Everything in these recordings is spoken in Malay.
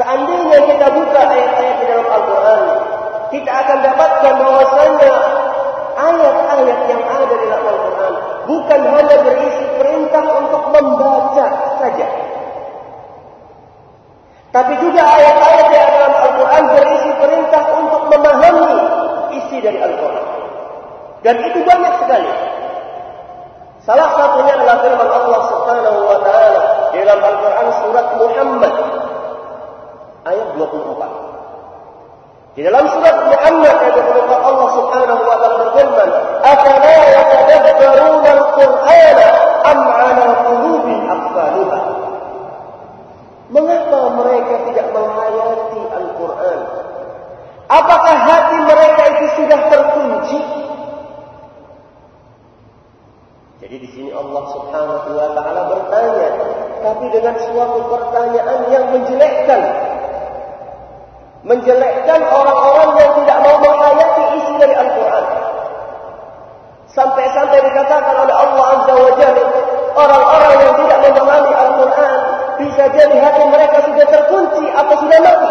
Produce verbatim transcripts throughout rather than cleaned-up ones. Seandainya kita buka ayat-ayat di dalam Al-Quran, kita akan dapatkan bahwasannya ayat-ayat yang ada di dalam Al-Quran bukan hanya berisi perintah untuk membaca saja, tapi juga ayat-ayat yang ada dalam Al-Quran berisi perintah untuk memahami isi dari Al-Quran. Dan itu banyak sekali. Salah satunya adalah firman Allah Subhanahu wa taala di dalam Al-Qur'an surat Muhammad ayat dua puluh empat. Di dalam surat Muhammad ayat dua puluh empat Allah Subhanahu wa taala berfirman, "Afala yatadabbaruna al-Qur'ana am 'ala qulubin aqfaluha?" Mengapa mereka tidak menghayati Al-Qur'an? Apakah hati mereka itu sudah terkunci? Jadi di sini Allah Subhanahu wa taala bertanya, tapi dengan suatu pertanyaan yang menjelekkan. Menjelekkan orang-orang yang tidak mau menghayati isi dari Al-Qur'an. Sampai-sampai dikatakan oleh Allah Azza wa Jalla, orang-orang yang tidak memahami Al-Qur'an bisa jadi hati mereka sudah terkunci atau sudah mati.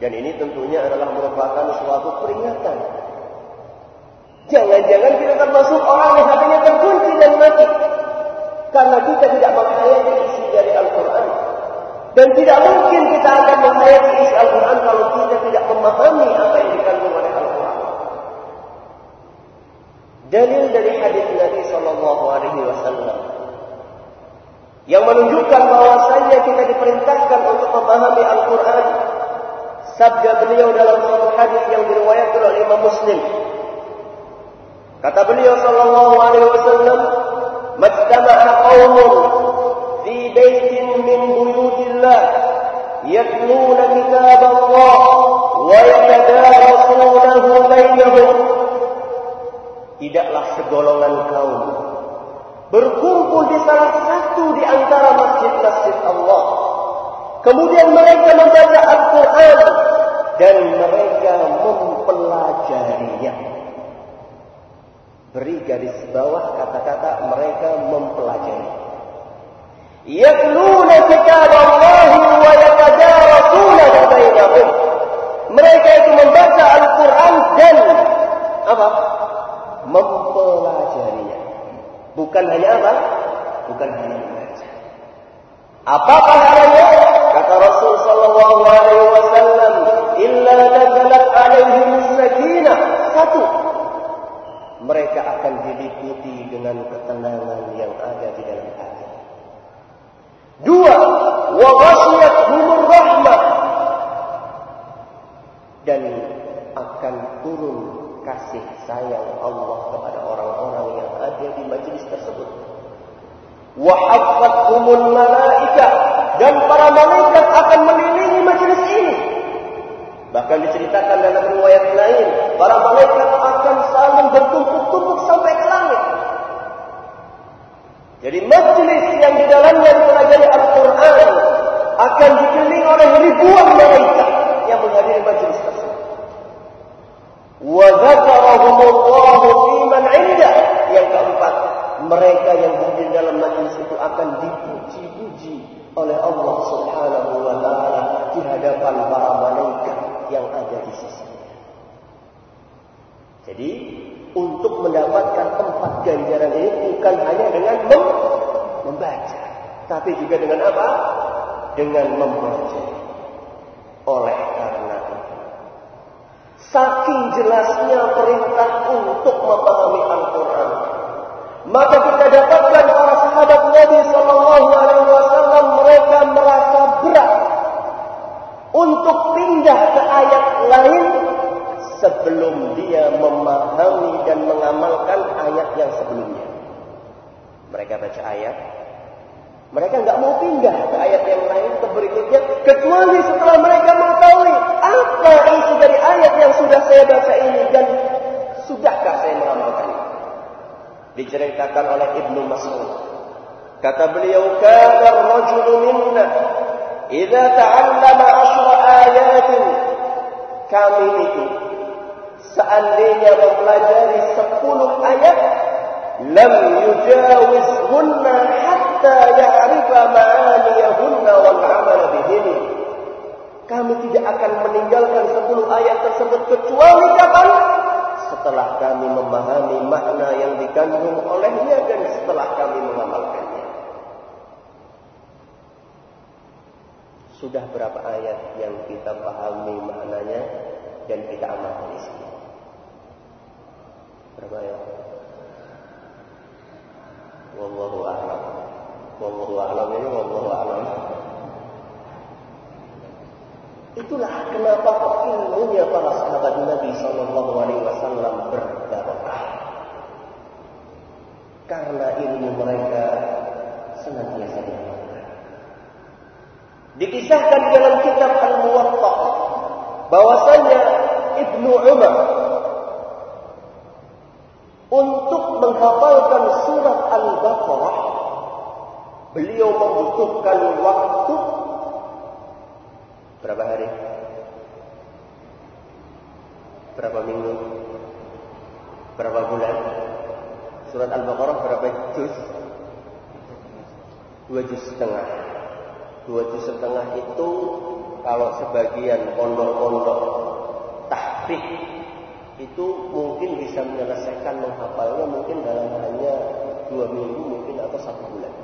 Dan ini tentunya adalah merupakan suatu peringatan. Jangan-jangan kita termasuk orang yang hatinya terkunci dan mati karena kita tidak menghayati isi dari Al-Quran. Dan tidak mungkin kita akan menghayati isi Al-Quran kalau kita tidak memahami apa yang dikandung oleh Al-Quran. Dalil dari hadis Nabi sallallahu alaihi wasallam yang menunjukkan bahwasannya kita diperintahkan untuk memahami Al-Quran. Sabda beliau dalam suatu hadis yang diriwayatkan oleh Imam Muslim. Kata beliau sallallahu alaihi wasallam, "Majtama'a qaumun fi baitin min buyutillah yatluna kitaballah wa yatadarasunahu bainahum." Tidaklah segolongan kaum berkumpul di salah satu di antara masjid-masjid Allah, kemudian mereka membaca Al-Qur'an dan mereka mempelajarinya. Beri garis bawah kata-kata mereka mempelajari. Yatluna kitaballahi wa yatadarasunahu bainahum. Mereka itu membaca Al-Quran dan apa? Mempelajarinya. Bukan hanya apa? Bukan hanya membaca. Apa pahalanya? Kata Rasul sallallahu alaihi wasallam, "Illa nazalat alaihim as-sakinah." Satu, mereka akan diliputi dengan ketenangan yang ada di dalam hati. Dua, wa ghashiyatuhumur rahmah, dan akan turun kasih sayang Allah kepada orang-orang yang ada di majlis tersebut. Wa haffathumul malaikah, dan para malaikat akan melilingi majlis ini. Bahkan diceritakan dalam riwayat lain, para malaikat akan saling bertumpuk-tumpuk sampai ke langit. Jadi majlis yang di dalamnya dipelajari Al-Quran akan dikelilingi oleh ribuan malaikat yang menghadiri majlis tersebut. Wa dzakarahumullahu fi man 'indah. Yang keempat, mereka yang hadir dalam majlis itu akan dipuji-puji oleh Allah Subhanahu wa taala di hadapan para malaikat yang ada di sisinya. Jadi untuk mendapatkan tempat ganjaran ini bukan hanya dengan membaca, tapi juga dengan apa? Dengan membaca. Oleh karena itu, saking jelasnya perintah untuk memahami Al-Quran, maka kita dapatkan para sahabat Nabi Sallallahu Alaihi Wasallam mereka merasa berat untuk pindah ke ayat lain sebelum dia memahami dan mengamalkan ayat yang sebelumnya. Mereka baca ayat, mereka nggak mau pindah ke ayat yang lain ke berikutnya, kecuali setelah mereka mengetahui apa isi dari ayat yang sudah saya baca ini dan sudahkah saya mengamalkannya. Diceritakan oleh Ibnu Mas'ud, kata beliau, "Kana ar-rajulu minna idza ta'allama ashra ayatin." Kami itu seandainya mempelajari sepuluh ayat, lam yujawizhunna hatta hatta ya'rifa ma'aniyahunna wal 'amala bihinna. Kami tidak akan meninggalkan sepuluh ayat tersebut kecuali kapan? Setelah kami memahami makna yang dikandung olehnya dan setelah kami mengamalkannya. Sudah berapa ayat yang kita pahami maknanya dan kita amalkan isinya? Berapa ayat? Wallahu a'lam. Wallahu a'lam ini wallahu a'lam. Itulah kenapa ilmunya para sahabat Nabi Sallallahu Alaihi Wasallam berbarokah, karena ilmu mereka senantiasa diamalkan. Dikisahkan dalam kitab Al-Muwatta bahwasanya Ibnu Umar untuk menghafalkan surat Al-Baqarah beliau membutuhkan waktu berapa hari? Berapa minggu? Berapa bulan? Surat Al-Baqarah berapa juz? Dua juz setengah. Dua juz setengah itu kalau sebagian pondok-pondok tahfidz itu mungkin bisa menyelesaikan menghafalnya mungkin dalam hanya dua minggu mungkin atau satu bulan.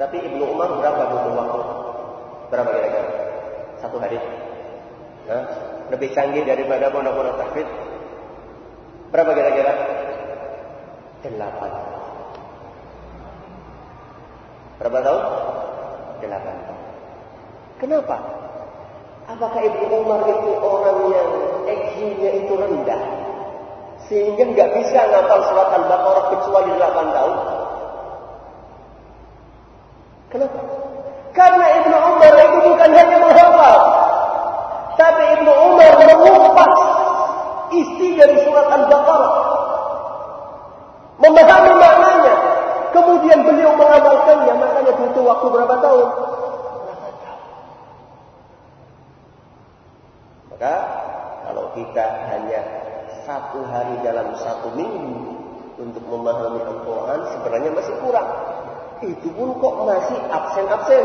Tapi Ibnu Umar berapa butuh waktu? Berapa kira-kira? Satu hari. Nah, lebih canggih daripada pondok-pondok tahfidz. Berapa kira-kira? Delapan. Berapa tahun? Delapan. Kenapa? Apakah Ibnu Umar itu orang yang eksinya itu rendah, sehingga nggak bisa ngapal surat Al-Baqarah kecuali delapan tahun? Kenapa? Karena Ibnu Umar itu bukan hanya menghafal, tapi Ibnu Umar mengupas isi dari surat Al-Baqarah, memahami maknanya, kemudian beliau mengamalkannya. Makanya butuh waktu berapa tahun? delapan tahun. Maka kalau kita hanya satu hari dalam satu minggu untuk memahami Al-Quran sebenarnya masih kurang. Itu pun kok masih absen-absen.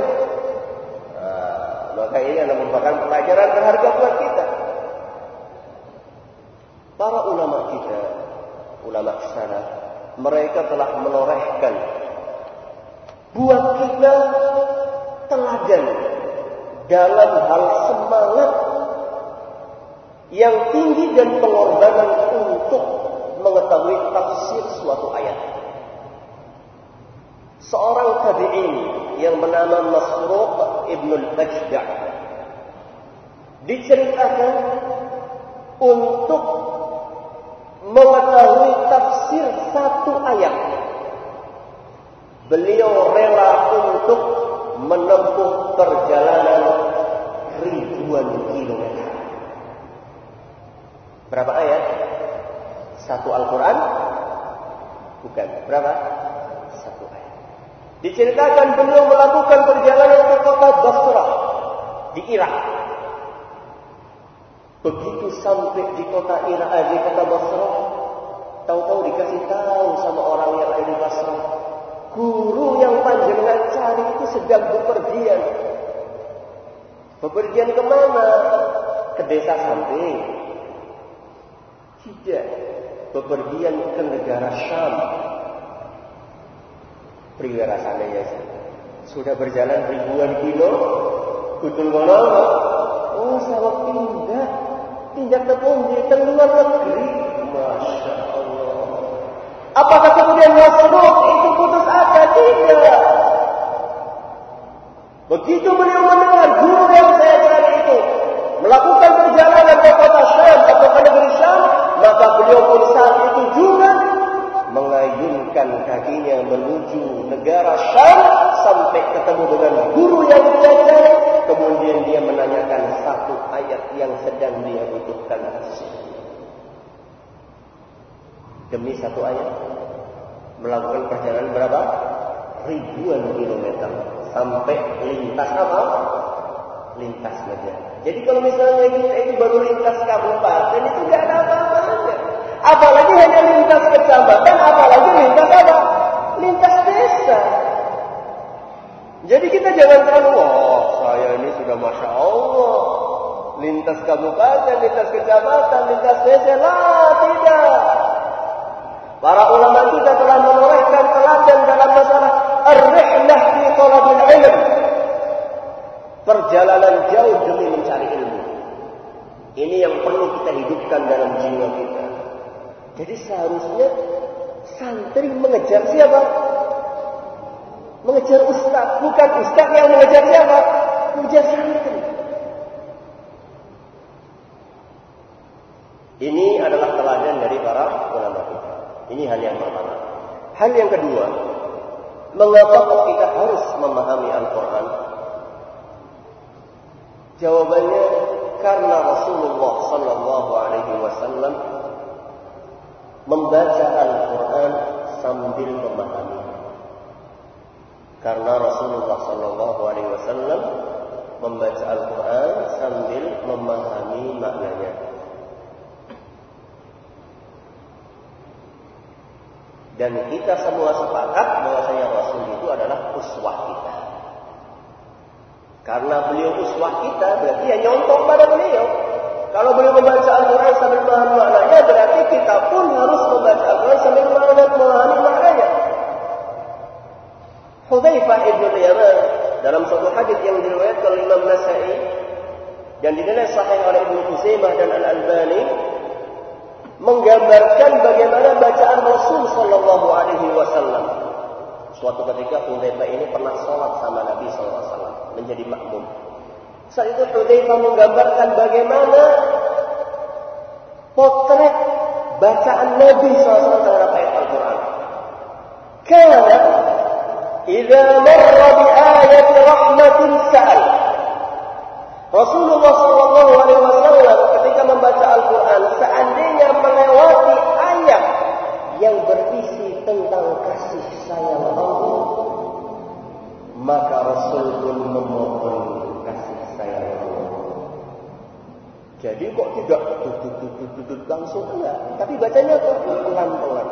Nah, maka ini adalah merupakan pelajaran berharga buat kita. Para ulama kita, ulama salaf, mereka telah menorehkan buat kita teladan dalam hal semangat yang tinggi dan pengorbanan untuk mengetahui tafsir suatu ayat. Seorang tabi'in yang bernama Masruq Ibn al-Ajda' diceritakan untuk mengetahui tafsir satu ayat beliau rela untuk menempuh perjalanan ribuan kilometer. Berapa ayat? Satu Al-Quran? Bukan, berapa? Satu ayat. Diceritakan beliau melakukan perjalanan ke kota Basrah di Irak. Begitu sampai di kota Irak, eh, di kota Basrah, tahu-tahu dikasih tahu sama orang yang ada di Basrah, guru yang panjenengan cari itu sedang bepergian. Bepergian kemana? Ke desa samping? Tidak, bepergian ke negara Syam. Pergilah sananya sudah berjalan ribuan kilo, kutul golong. Oh, sahabat pindah, pindah tepung di luar negeri. Masya Allah. Apakah kemudian Rasulullah itu putus asa? Tidak. Begitu beliau mendengar guru yang saya cari itu melakukan perjalanan ke kota Syam atau ke negeri Syam, maka beliau pun saat itu juga mengayunkan kakinya menuju negara Syam sampai ketemu dengan guru yang berjajar. Kemudian dia menanyakan satu ayat yang sedang dia butuhkan tafsir. Demi satu ayat melakukan perjalanan berapa? Ribuan kilometer sampai lintas apa? Lintas negara. Jadi kalau misalnya kita itu baru lintas kabupaten itu tidak ada apa-apa. Apalagi hanya lintas kecamatan, apalagi lintas apa? Lintas desa. biasa. Jadi kita jangan terlalu, oh saya ini sudah Masya Allah, lintas kabupaten, lintas kecamatan, lintas desa. Lah, tidak. Para ulama kita telah menorehkan teladan dalam masalah ar-rihlah fi talabil ilm, perjalanan jauh demi mencari ilmu. Ini yang perlu kita hidupkan dalam jiwa kita. Jadi seharusnya santri mengejar siapa? Mengejar ustaz, bukan ustaz yang mengejar siapa? Mengejar santri. Ini adalah teladan dari para ulama kita. Ini hal yang pertama. Hal yang kedua, mengapa kita harus memahami Al-Quran? Jawabannya karena Rasulullah Sallallahu Alaihi Wasallam membaca Al-Quran sambil memahami. Karena Rasulullah Sallallahu Alaihi Wasallam membaca Al-Quran sambil memahami maknanya. Dan kita semua sepakat bahwasanya Rasul itu adalah uswah kita. Karena beliau uswah kita, berarti ya nyontoh pada beliau. Kalau beliau membaca Al-Quran sambil memahami maknanya, berarti kita pun harus membaca Al-Quran sambil memahami maknanya. Hudzaifah ibn Yaman dalam suatu hadis yang diriwayatkan oleh Imam Nasa'i dan dinilai sahih oleh Ibnu Khuzaimah dan Al-Albani, menggambarkan bagaimana bacaan Rasul Sallallahu Alaihi Wasallam. Suatu ketika Hudzaifah ini pernah sholat sama Nabi Sallallahu Alaihi Wasallam menjadi makmum. Saat itu Hudzaifah menggambarkan bagaimana potret bacaan Nabi Sallallahu Alaihi Wasallam terhadap ayat Al-Quran. Kana idza marra bi ayati rahmatin sa'al. Rasulullah Sallallahu Alaihi Wasallam ketika membaca Al-Quran, seandainya melewati ayat yang berisi tentang kasih sayang Allah, maka Rasul pun memohon kasih sayang Allah. Jadi kok tidak tutut-tutut langsung enggak, tapi bacanya kok pelan-pelan.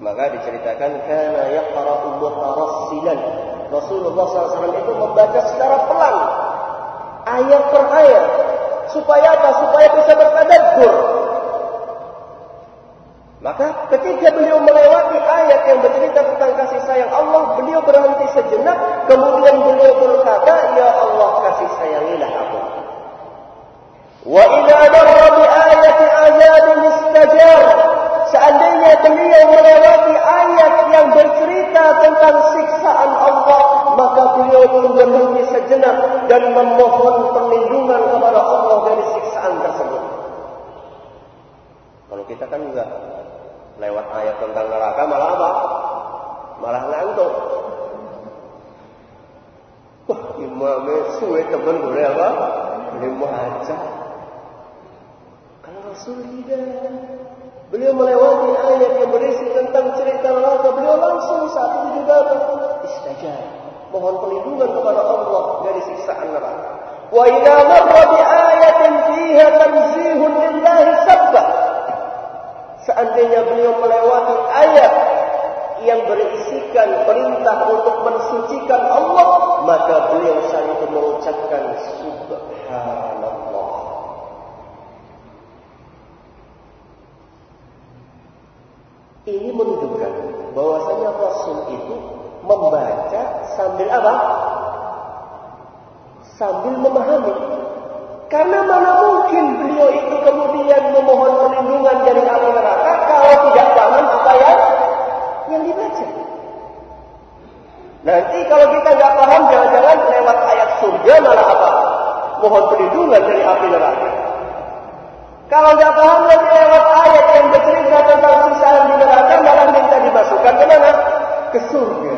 Maka diceritakan kana yaqra'u mutarassilan. Rasulullah Sallallahu Alaihi Wasallam itu membaca secara pelan, ayat per ayat. Supaya apa? Supaya bisa bertadabbur. Maka ketika beliau melewati ayat yang bercerita tentang kasih sayang Allah, beliau berhenti sejenak, kemudian beliau berkata, ya Allah kasih sayangilah aku. Wa idza marra bi ayati azabin istajar. Seandainya beliau melewati ayat yang bercerita tentang siksaan Allah, maka beliau pun berhenti sejenak dan memohon perlindungan kepada Allah dari siksaan tersebut. Kalau kita kan enggak lewat ayat tentang neraka, malah apa? Malah ngantuk. Wah, imamnya suwe temen boleh apa? Boleh muhajat. Kalau Rasul tidak, beliau melewati ayat yang berisi tentang cerita neraka, beliau langsung saat itu juga istighfar, mohon perlindungan kepada Allah dari siksaan neraka. Wa idza marra bi ayatin fiha tanzihun lillahi sabba. Seandainya beliau melewati ayat yang berisikan perintah untuk mensucikan Allah, maka beliau saat itu mengucapkan subhanallah. Ini menunjukkan bahwasanya Rasul itu membaca sambil apa? Sambil memahami. Karena mana mungkin beliau itu kemudian memohon perlindungan dari api neraka kalau tidak paham apa yang yang dibaca. Nanti kalau kita nggak paham, jangan-jangan lewat ayat surga malah apa? Mohon perlindungan dari api neraka. Kalau nggak paham nanti lewat ayat yang bercerita tentang siksaan di neraka malah minta dimasukkan ke mana? Ke surga.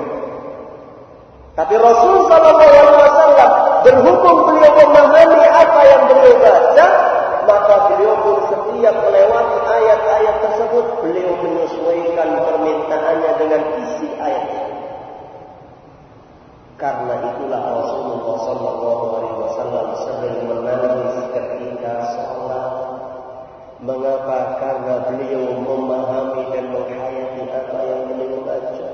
Tapi Rasul Sallallahu Alaihi Wasallam berhubung beliau memahami apa yang beliau baca, maka beliau pun setiap melewati ayat-ayat tersebut beliau menyesuaikan permintaannya dengan isi ayatnya. Karena itulah Rasulullah Sallallahu Alaihi Wasallam sering menangis ketika sholat. Mengapa? Karena beliau memahami dan menghayati apa yang beliau baca.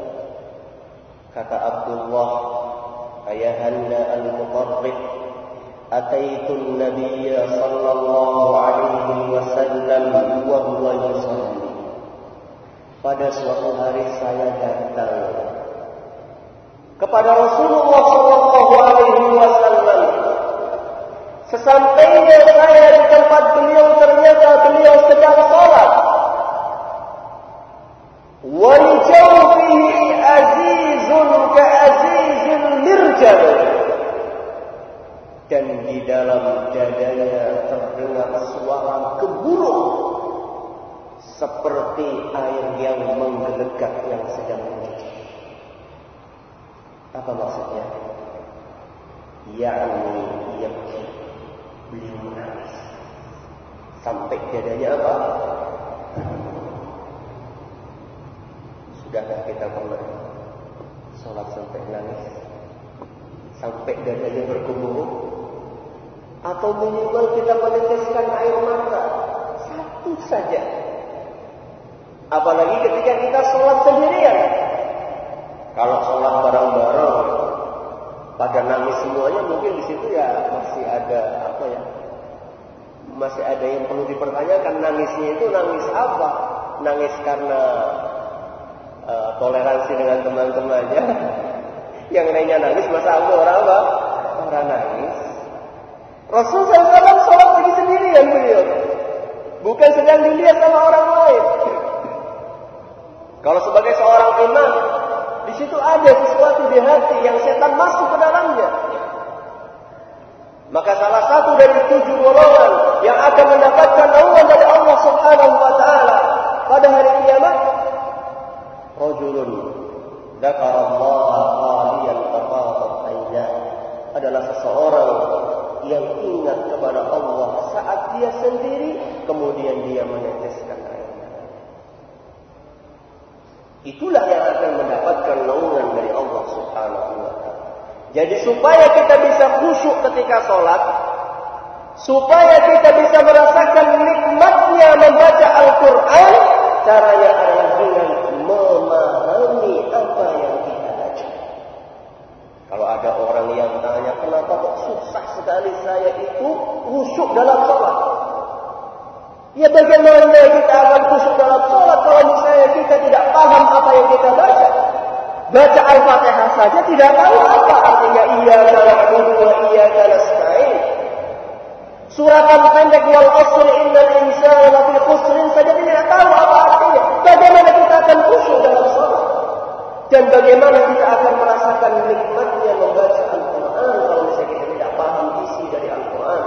أتيت النبي صلى الله عليه wasallam wa huwa yusalli. Pada suatu hari saya datang kepada Rasulullah sallallahu alaihi wasallam. Sesampainya saya di tempat beliau, ternyata beliau sedang salat. Wa jawfihi azizun ka azizil mirjal. Dan di dalam dadanya terdengar suara gemuruh seperti air yang menggelegak yang sedang mengalir. Apa maksudnya? Ya'ni yabki, beliau menangis sampai dadanya apa? Sudahkah kita pernah solat sampai nangis, sampai dadanya bergemuruh? Atau minimal kita meneteskan air mata satu saja. Apalagi ketika kita sholat sendirian. Kalau sholat bareng-bareng pada nangis semuanya, mungkin di situ ya masih ada apa ya, masih ada yang perlu dipertanyakan. Nangisnya itu nangis apa? Nangis karena uh, toleransi dengan teman-temannya. Yang lainnya nangis, masa aku orang apa? Orang nangis. Rasul sallallahu alaihi wasallam sholat lagi sendirian beliau, bukan sedang dilihat sama orang lain. Kalau sebagai seorang imam, di situ ada sesuatu di hati yang setan masuk ke dalamnya. Maka salah satu dari tujuh golongan yang akan mendapatkan naungan dari Allah Subhanahu Wa Taala pada hari kiamat, rojulun dakarallah aliyan taqabat ayat, adalah seseorang yang ingat kepada Allah saat dia sendiri, kemudian dia meneteskan air. Itulah yang akan mendapatkan naungan dari Allah Subhanahu wa ta'ala. Jadi supaya kita bisa khusyuk ketika sholat, supaya kita bisa merasakan nikmatnya membaca Al-Quran, caranya adalah dengan memahami apa yang kita baca. Kalau ada orang yang tanya, kenapa kok susah sekali saya itu khusyuk dalam sholat? Ya bagaimana kita akan khusyuk dalam sholat kalau misalnya kita tidak paham apa yang kita baca? Baca Al-Fatihah saja tidak tahu apa artinya. Iyyaka na'budu wa iyyaka nasta'in. Suratan pendek wal 'asri innal insana lafi khusrin saja tidak tahu apa artinya. Bagaimana kita akan khusyuk dalam sholat? Dan bagaimana kita akan merasakan nikmatnya membaca Al-Quran kalau misalnya kita tidak paham isi dari Al-Quran?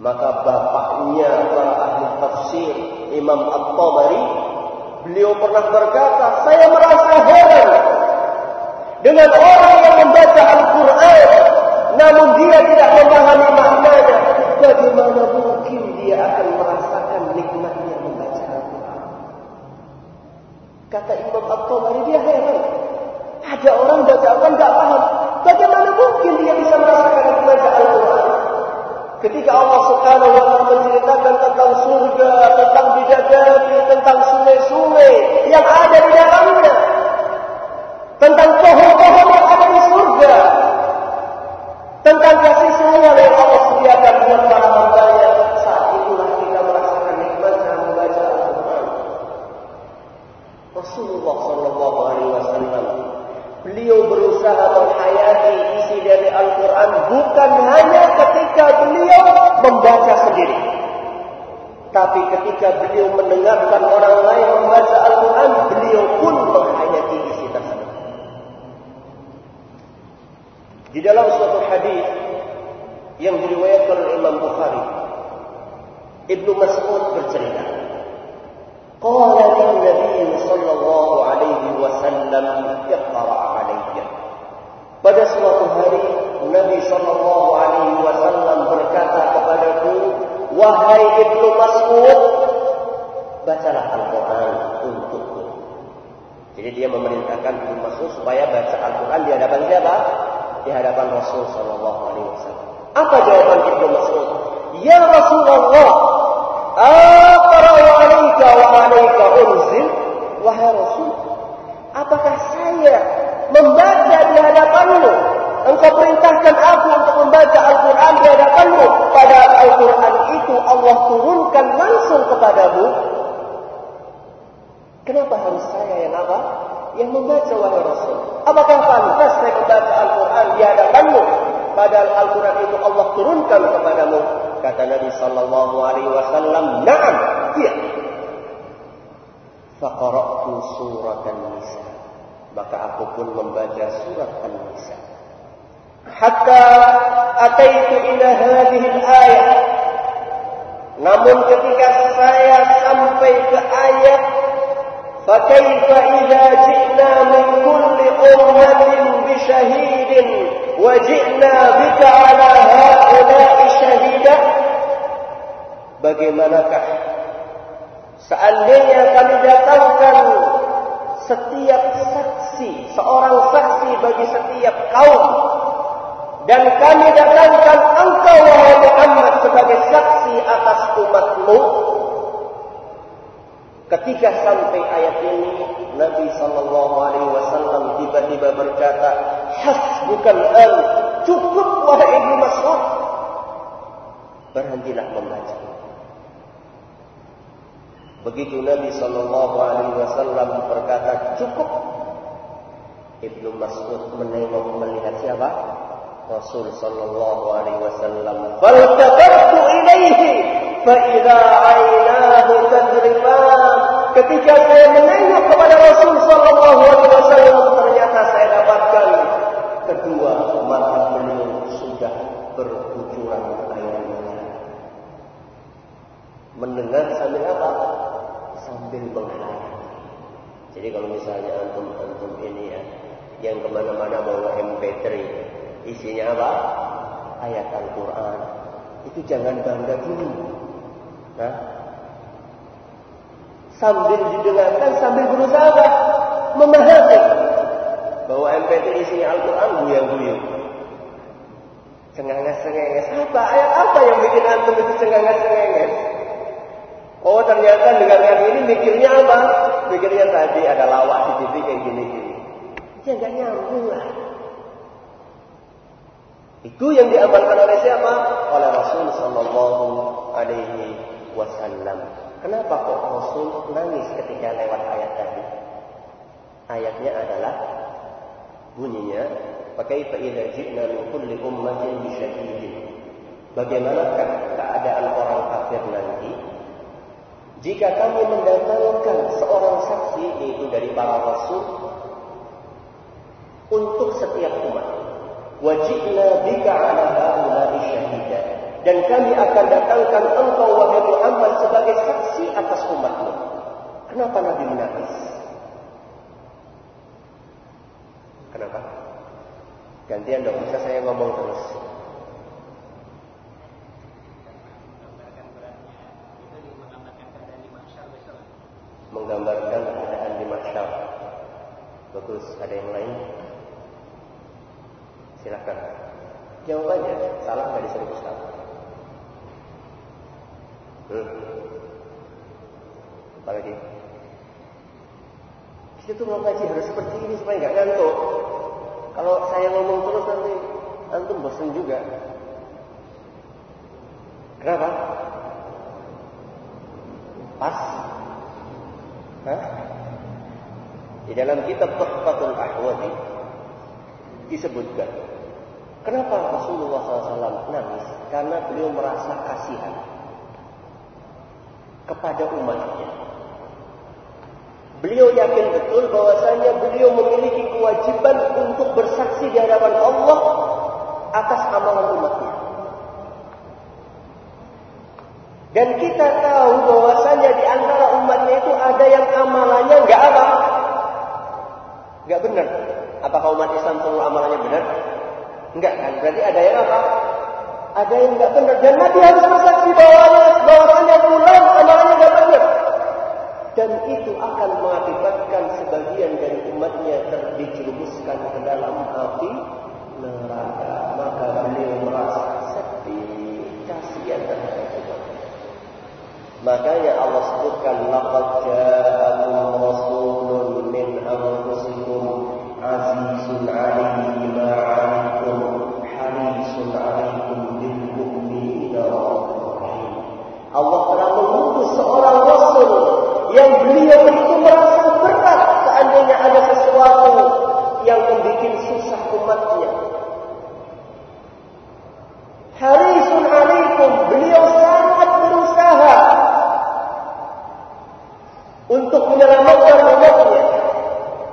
Maka bapaknya para ahli tafsir, Imam At-Tabari, beliau pernah berkata, saya merasa heran dengan orang yang membaca Al-Quran namun dia tidak memahami maknanya. Bagaimana mungkin dia akan merasakan nikmatnya membaca Al-Quran? Kata Imam At-Tabari, dia heran. Ada orang baca Al-Quran tidak paham. Bagaimana mungkin dia bisa merasakan nikmat Al-Quran? Ketika Allah Subhanahu wa ta'ala menceritakan tentang surga, tentang bidadari, tentang sungai-sungai yang ada di dalamnya, tentang pohon-pohon yang ada di surga, tentang kasih sayang yang Allah sediakan buat para hambanya, saat itulah kita merasakan nikmat dan membaca Al-Quran. Rasulullah sallallahu alaihi wasallam beliau berusaha menghayati isi dari Al-Quran bukan hanya ketika beliau membaca sendiri, tapi ketika beliau mendengarkan orang lain membaca Al-Quran, beliau pun menghayati isi tersebut. Di dalam suatu hadis yang diriwayatkan oleh Imam Bukhari, Ibnu Mas'ud bercerita, qala lin-nabiy sallallahu alaihi wasallam iqra'. Pada suatu hari Nabi sallallahu alaihi wasallam berkata kepadaku, wahai Ibnu Mas'ud, bacalah Al-Qur'an untukku. Jadi dia memerintahkan Ibnu Mas'ud supaya baca Al-Qur'an di hadapan siapa? Di hadapan Rasul sallallahu alaihi wasallam. Apa jawaban Ibnu Mas'ud? Ya Rasulullah, aqra'u 'alaika wa 'alaika unzil. Wahai Rasul, apakah saya membaca di hadapanmu? Engkau perintahkan aku untuk Al-Quran itu Allah turunkan langsung kepadamu, kenapa harus saya yang apa? Yang membaca, wahai Rasul? Apakah pantas saya membaca Al-Quran di hadapanmu? Padahal Al-Quran itu Allah turunkan kepadamu. Kata Nabi sallallahu alaihi wasallam, "Na'am." Iya. Faqara'tu surat An-Nisa. Maka aku pun membaca surat An-Nisa. Hatta ataitu ila hadhihi al-ayah. Namun ketika saya sampai ke ayat فَكَيْفَ إِذَا جِئْنَا مِنْ كُلِّ أُمَّةٍ بِشَهِيدٍ وَجِئْنَا بِكَ عَلَى هَؤُلَاءِ شَهِيدًا. Bagaimanakah seandainya kami datangkan setiap saksi, seorang saksi bagi setiap kaum, dan kami datangkan engkau wahai Muhammad sebagai saksi atas umatmu. Ketika sampai ayat ini, Nabi sallallahu alaihi wasallam tiba-tiba berkata, "Hasbukan an, cukup wahai Ibnu Mas'ud." Berhentilah membaca. Begitu Nabi sallallahu alaihi wasallam berkata, "Cukup." Ibnu Mas'ud menengok melihat siapa? Rasul sallallahu alaihi wasallam. "Faltaqtu ilaihi fa idza aynahu tadriban." Ketika saya menengok kepada Rasul sallallahu alaihi wasallam, ternyata saya dapatkan kedua mata beliau sudah berkucuran airnya. Mendengar sambil apa? Sambil menghayati. Jadi kalau misalnya antum-antum ini ya, yang kemana-mana bawa M P tiga, isinya apa? Ayat Al-Quran. Itu jangan bangga dulu. Nah, sambil didengarkan, sambil berusaha memahami bahwa M P tiga isinya Al-Quran, buyang-buyang, cengangas-cengangas. Apa ayat apa yang bikin antum itu cengangas-cengangas? Oh, ternyata dengarkan ini mikirnya apa? Mikirnya tadi ada lawak di T V kayak gini-gini. Jangan nyambung lah. Itu yang diamalkan oleh siapa? Oleh Rasul sallallahu alaihi wasallam. Kenapa kok Rasul nangis ketika lewat ayat tadi? Ayatnya adalah bunyinya, "Pakai fa'idza ji'na min kulli ummatin bi syahidin." Bagaimanakah keadaan orang kafir nanti jika kami mendatangkan seorang saksi yaitu dari para rasul untuk setiap umat? Wajiblah bika ala haulai syahidah, dan kami akan datangkan engkau wahai Muhammad sebagai saksi atas umatmu. Kenapa Nabi menangis? Kenapa? Gantian dong, bisa saya ngomong terus. Menggambarkan keadaan di mahsyar. Bagus, ada yang lain? Silakan. Jawabannya salah dari seribu satu. Hmm. Apa lagi? Kita tuh mau ngaji harus seperti ini supaya nggak ngantuk. Kalau saya ngomong terus nanti antum bosan juga. Kenapa? Pas. Hah? Di dalam kitab Tuhfatul Ahwadi disebutkan. Kenapa Rasulullah sallallahu alaihi wasallam nangis? Karena beliau merasa kasihan kepada umatnya. Beliau yakin betul bahwasanya beliau memiliki kewajiban untuk bersaksi di hadapan Allah atas amalan umatnya. Dan kita tahu bahwasanya di antara umatnya itu ada yang amalannya enggak apa? Enggak benar. Apakah umat Islam semua amalannya benar? Enggak kan? Berarti ada yang apa? Ada yang enggak benar. Dan Nabi harus bersaksi bahwa bahwasannya pulang amalannya enggak benar. Dan itu akan mengakibatkan sebagian dari umatnya terjerumuskan ke dalam api neraka. Maka beliau merasa sedih, kasihan terhadap umatnya. Makanya Allah sebutkan, "Laqad ja'akum rasulun min anfusikum azizun 'alaihi ma 'anittum harisun 'alaikum bil mu'minina." Harisun alaikum. Beliau sangat berusaha untuk menyelamatkan umatnya.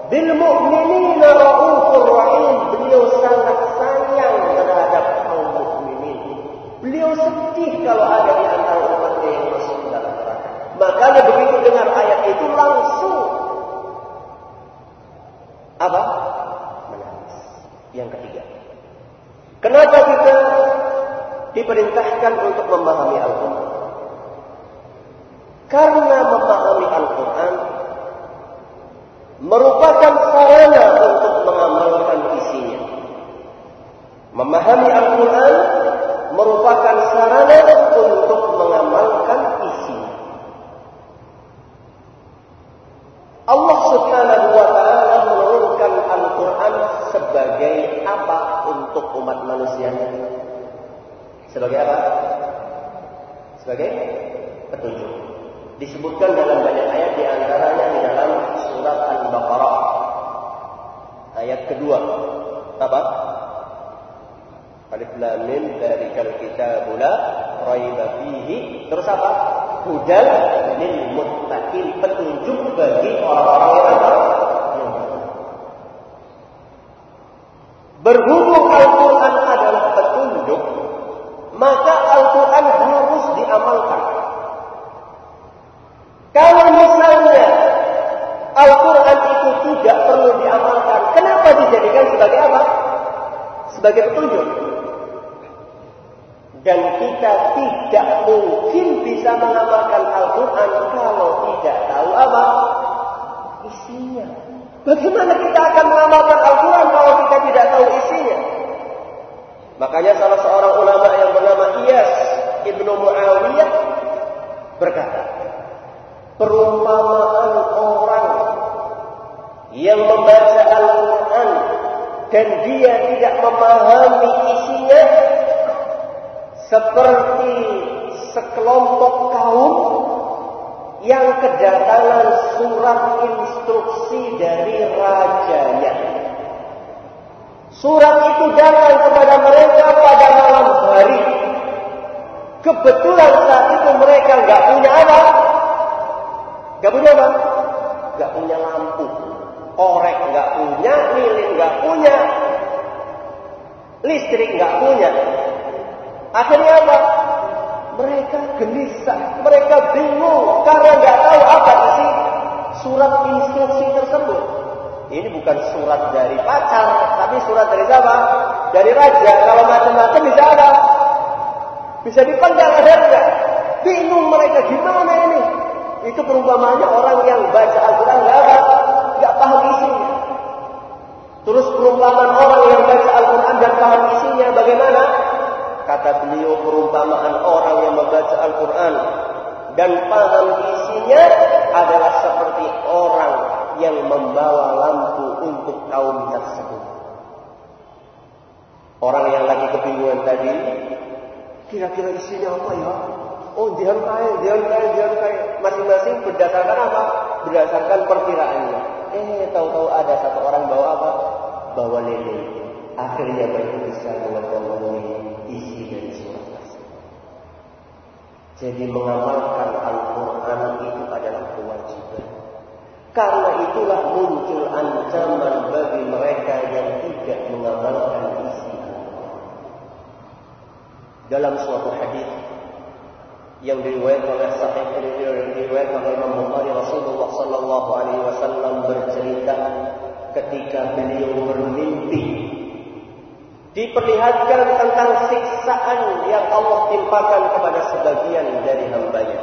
Bil mu'minina raufur rahim. Beliau sangat sayang terhadap kaum mukminin. Beliau sedih kalau ada di antara umatnya yang masuk dalam neraka. Makanya begitu dengar ayat itu langsung apa? Menangis. Yang ketiga, kenapa kita diperintahkan untuk memahami Al-Quran? Karena memahami Al-Quran merupakan sarana untuk mengamalkan isinya. Memahami Al-Quran merupakan sarana untuk mengamalkan isinya. Allah Subhanahu wa ta'ala menurunkan Al-Quran sebagai apa untuk umat manusia? Sebagai apa? Sebagai petunjuk. Disebutkan dalam banyak ayat, di antaranya di dalam surat Al-Baqarah ayat kedua. Apa? Alif Lam Mim dzalikal kitabu la raiba fihi. Terus apa? Hudan lil muttaqin, petunjuk bagi orang-orang yang bertakwa. Berhubung Al-Qur'an adalah petunjuk, maka Al-Quran harus diamalkan. Kalau misalnya Al-Quran itu tidak perlu diamalkan, kenapa dijadikan sebagai apa? Sebagai petunjuk. Dan kita tidak mungkin bisa mengamalkan Al-Quran kalau tidak tahu apa isinya. Bagaimana kita akan mengamalkan Al-Quran kalau kita tidak tahu isinya? Makanya salah seorang ulama yang bernama Iyas Ibnu Muawiyah berkata, perumpamaan orang yang membaca Al-Quran dan dia tidak memahami isinya seperti sekelompok kaum yang kedatangan surat instruksi dari rajanya. Surat itu datang kepada mereka pada malam hari. Kebetulan saat itu mereka enggak punya apa? Enggak punya apa? Enggak punya lampu. Korek enggak punya, lilin enggak punya, listrik enggak punya. Akhirnya apa? Mereka gelisah, mereka bingung karena enggak tahu apa sih surat instruksi tersebut. Ini bukan surat dari pacar, tapi surat dari siapa? Dari raja. Kalau macam-macam bisa ada, bisa dipendam adanya. Bingung mereka gimana ini? Itu perumpamaannya orang yang baca Al-Quran nggak apa, nggak paham isinya. Terus perumpamaan orang yang baca Al-Quran dan paham isinya bagaimana? Kata beliau, perumpamaan orang yang membaca Al-Quran dan paham isinya adalah seperti orang yang membawa lampu untuk kaum tersebut. Orang yang lagi kebingungan tadi, kira-kira isinya apa ya? Oh, dihantai, dihantai, dihantai. Masing-masing berdasarkan apa? Berdasarkan perkiraannya. Eh, tahu-tahu ada satu orang bawa apa? Bawa lele. Akhirnya berpisah mengetahui isi dari surat tersebut. Jadi mengamalkan Al-Quran itu adalah kewajiban. Karena itulah muncul ancaman bagi mereka yang tidak mengamalkan isi Al-Quran. Dalam suatu hadis yang diriwayatkan oleh Sahih yang diriwayatkan oleh Imam Bukhari, Rasulullah Sallallahu Alaihi Wasallam bercerita ketika beliau bermimpi diperlihatkan tentang siksaan yang Allah timpakan kepada sebagian dari hambanya.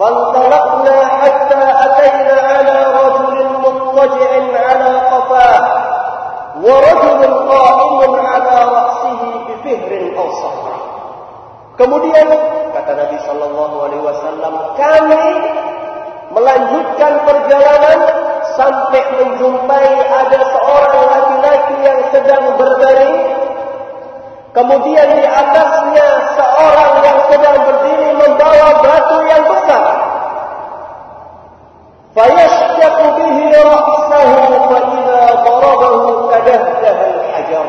فانطلقنا حتى أتينا على رجل مضطجع على قفاه ورجل قائم على رأسه بفهر أو صخرة. Kemudian kata Nabi Sallallahu Alaihi Wasallam, kami melanjutkan perjalanan sampai menjumpai ada seorang laki-laki yang sedang berbaring, kemudian di atasnya seorang yang sedang berdiri membawa batu yang besar. Fayashtaku bihi ra'sahu fa idza darabahu kadahdaha al-hajar.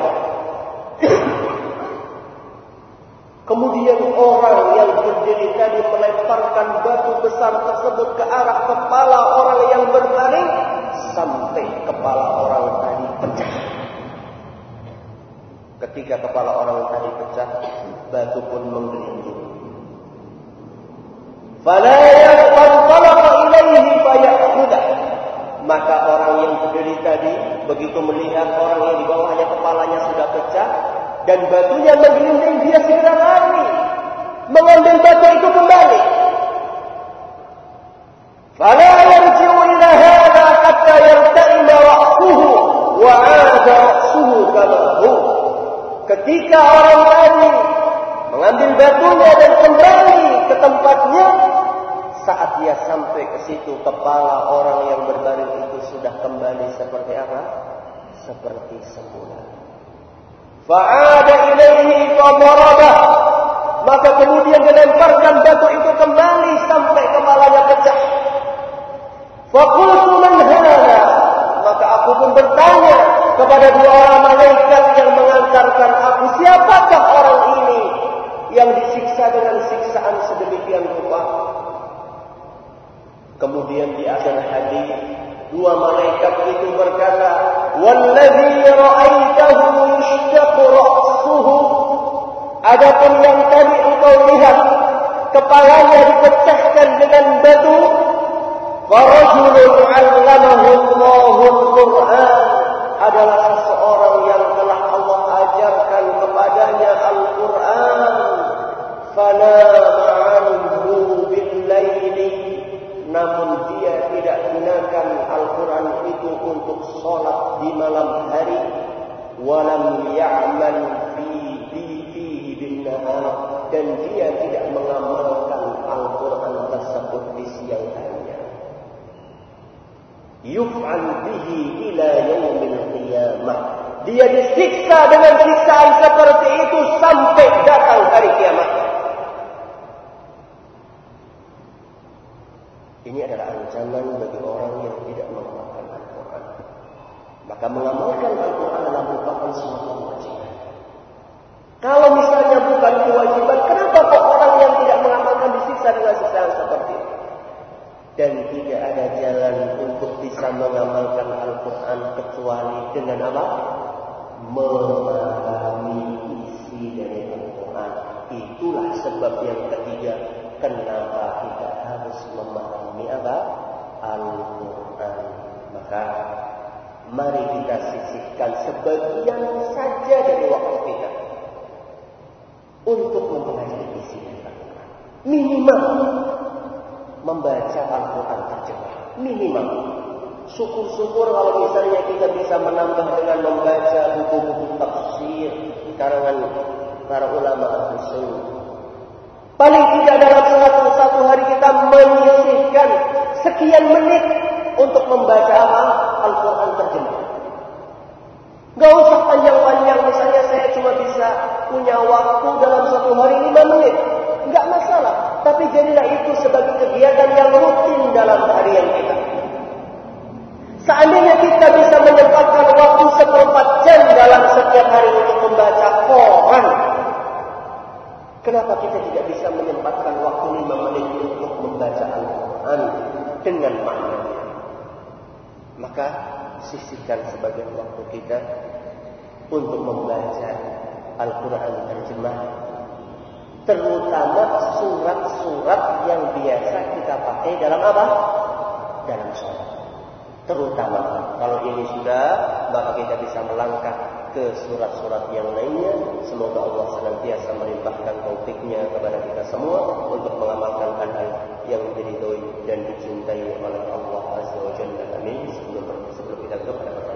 Kemudian orang yang berdiri tadi melemparkan batu besar tersebut ke arah kepala orang yang berbaring sampai kepala orang tadi pecah. Ketika kepala orang tadi pecah, batu pun menggelinding. Fala yaqtalaqa ilaihi fayakhudha. Maka orang yang berdiri tadi begitu melihat orang yang di bawahnya kepalanya sudah pecah dan batunya menggelinding, dia segera lari mengambil batu itu kembali. Fala yarji'u ila hadha hatta yarta'ima ra'suhu wa 'ada ra'suhu kama huwa. Ketika orang tadi mengambil batunya dan kembali ke tempatnya, saat dia sampai ke situ kepala orang yang berbaring itu sudah kembali seperti apa? Seperti semula. Fa'ada ilaihi fadarabah. Maka kemudian dilemparkan batu itu kembali sampai kepalanya pecah. Faqultu man hadha. Maka aku pun bertanya kepada dua orang malaikat yang mengantarkan aku, siapakah orang ini yang disiksa dengan siksaan sedemikian rupa? Kemudian di akhir hadis dua malaikat itu berkata, "Wallazi ra'aitahu yushaqqu ra'suhu." Adapun yang tadi engkau lihat kepalanya dipecahkan dengan batu, "Farajulun 'allamahu Allahu al-Qur'an." Adalah seseorang yang telah Allah ajarkan kepadanya Al-Qur'an. "Fala ma'anhu bil-laili." Namun dia tidak gunakan Al-Quran itu untuk sholat di malam hari. Walam ya'man fihi bin nahar. Dan dia tidak mengamalkan Al-Quran tersebut di siang harinya. Yuf'al bihi ila yaumil qiyamah. Dia disiksa dengan siksaan seperti itu sampai datang hari kiamat. Ini adalah ancaman bagi orang yang tidak mengamalkan Al-Quran. Maka mengamalkan Al-Quran adalah merupakan suatu kewajiban. Kalau misalnya bukan kewajiban, kenapa kok orang yang tidak mengamalkan disiksa dengan siksaan seperti itu? Dan tidak ada jalan untuk bisa mengamalkan Al-Quran kecuali dengan apa? Memahami isi dari Al-Quran. Itulah sebab yang ketiga kenapa kita harus memahami apa? Al-Quran. Maka mari kita sisihkan sebagian saja dari waktu kita untuk mempelajari isi Al-Quran. Minimal membaca Al-Quran terjemah. Minimal. Syukur-syukur kalau misalnya kita bisa menambah dengan membaca buku-buku tafsir karangan para ulama al-Usul. Paling tidak dalam satu, satu hari kita menyisihkan sekian menit untuk membaca Al-Quran terjemah. Gak usah panjang-panjang, misalnya saya cuma bisa punya waktu dalam satu hari lima menit. Gak masalah, tapi jadilah itu sebagai kegiatan yang rutin dalam harian kita. Seandainya kita bisa menyempatkan waktu seperempat jam dalam setiap hari untuk membaca Quran, kenapa kita tidak bisa menyempatkan waktu lima menit untuk membaca Al-Quran dengan maknanya? Maka sisihkan sebagian waktu kita untuk membaca Al-Quran terjemah, terutama surat-surat yang biasa kita pakai dalam apa? Dalam sholat. Terutama kalau ini sudah, maka kita bisa melangkah ke surat-surat yang lainnya. Semoga Allah senantiasa melimpahkan taufiknya kepada kita semua untuk mengamalkan hal yang diridhoi dan dicintai oleh Allah Azza wa Jalla. Amin. Sebelum, sebelum kita tutup,